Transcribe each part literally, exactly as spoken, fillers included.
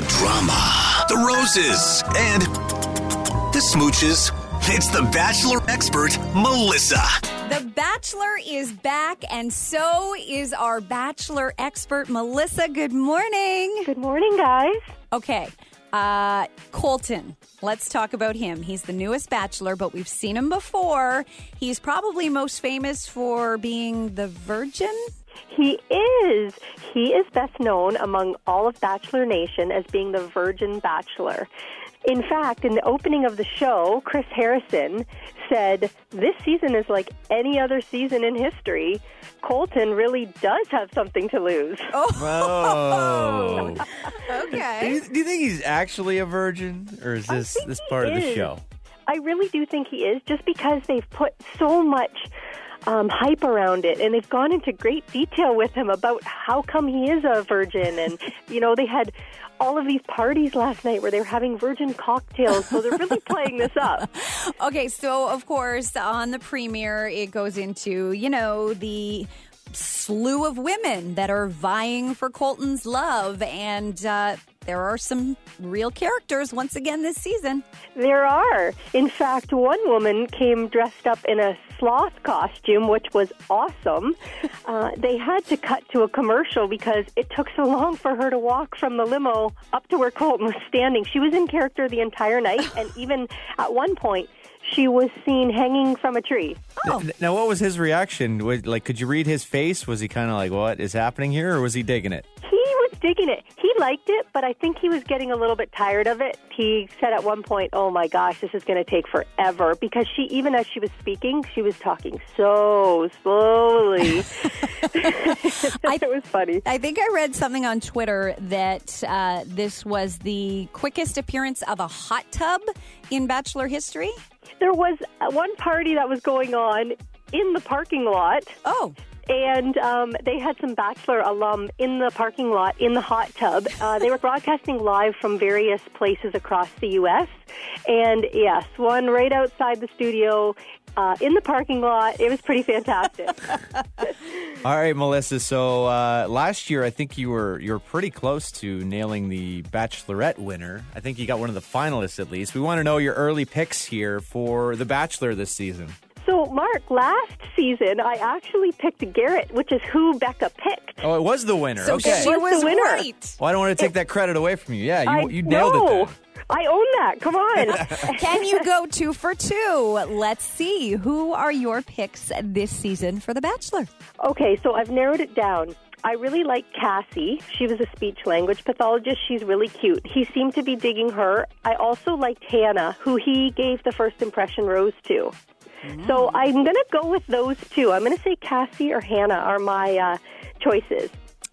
the drama, the roses, and the smooches. It's the Bachelor expert, Melissa. The Bachelor is back, and so is our Bachelor expert, Melissa. Good morning. Good morning, guys. Okay, uh, Colton, let's talk about him. He's the newest Bachelor, but we've seen him before. He's probably most famous for being the virgin. He is. He is best known among all of Bachelor Nation as being the virgin Bachelor. In fact, in the opening of the show, Chris Harrison said, "This season is like any other season in history. Colton really does have something to lose." Oh. Okay. Do you, do you think he's actually a virgin, or is this, this part of the show? I really do think he is, just because they've put so much Um, hype around it, and they've gone into great detail with him about how come he is a virgin. And you know, they had all of these parties last night where they were having virgin cocktails, so they're really playing this up. Okay, so of course on the premiere it goes into, you know, the slew of women that are vying for Colton's love, and uh, there are some real characters once again this season. There are. In fact, one woman came dressed up in a sloth costume, which was awesome. Uh, they had to cut to a commercial because it took so long for her to walk from the limo up to where Colton was standing. She was in character the entire night, and even at one point, she was seen hanging from a tree. Oh. Now, what was his reaction? Was, like, could you read his face? Was he kind of like, what is happening here, or was he digging it? He was digging it. He liked it, but I think he was getting a little bit tired of it. He said at one point, oh, my gosh, this is going to take forever, because she, even as she was speaking, she was talking so slowly. I, it was funny. I think I read something on Twitter that uh, this was the quickest appearance of a hot tub in Bachelor history. There was one party that was going on in the parking lot. Oh. And um, they had some Bachelor alum in the parking lot, in the hot tub. Uh, they were broadcasting live from various places across the U S And, yes, one right outside the studio, uh, in the parking lot. It was pretty fantastic. All right, Melissa. So uh, last year, I think you were you were pretty close to nailing the Bachelorette winner. I think you got one of the finalists, at least. We want to know your early picks here for The Bachelor this season. So, Mark, last season, I actually picked Garrett, which is who Becca picked. Oh, it was the winner. So okay. She was, was the winner. Right. Well, I don't want to take it, that credit away from you. Yeah, you, I, you nailed no. it there. I own that. Come on. Can you go two for two? Let's see. Who are your picks this season for The Bachelor? Okay, so I've narrowed it down. I really like Cassie. She was a speech-language pathologist. She's really cute. He seemed to be digging her. I also liked Hannah, who he gave the first impression rose to. Mm. So I'm going to go with those two. I'm going to say Cassie or Hannah are my uh, choices.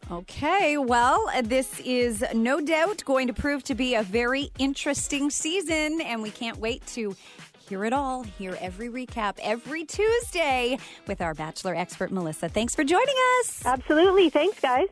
Okay, well, this is no doubt going to prove to be a very interesting season, and we can't wait to hear it all, hear every recap every Tuesday with our Bachelor expert, Melissa. Thanks for joining us. Absolutely. Thanks, guys.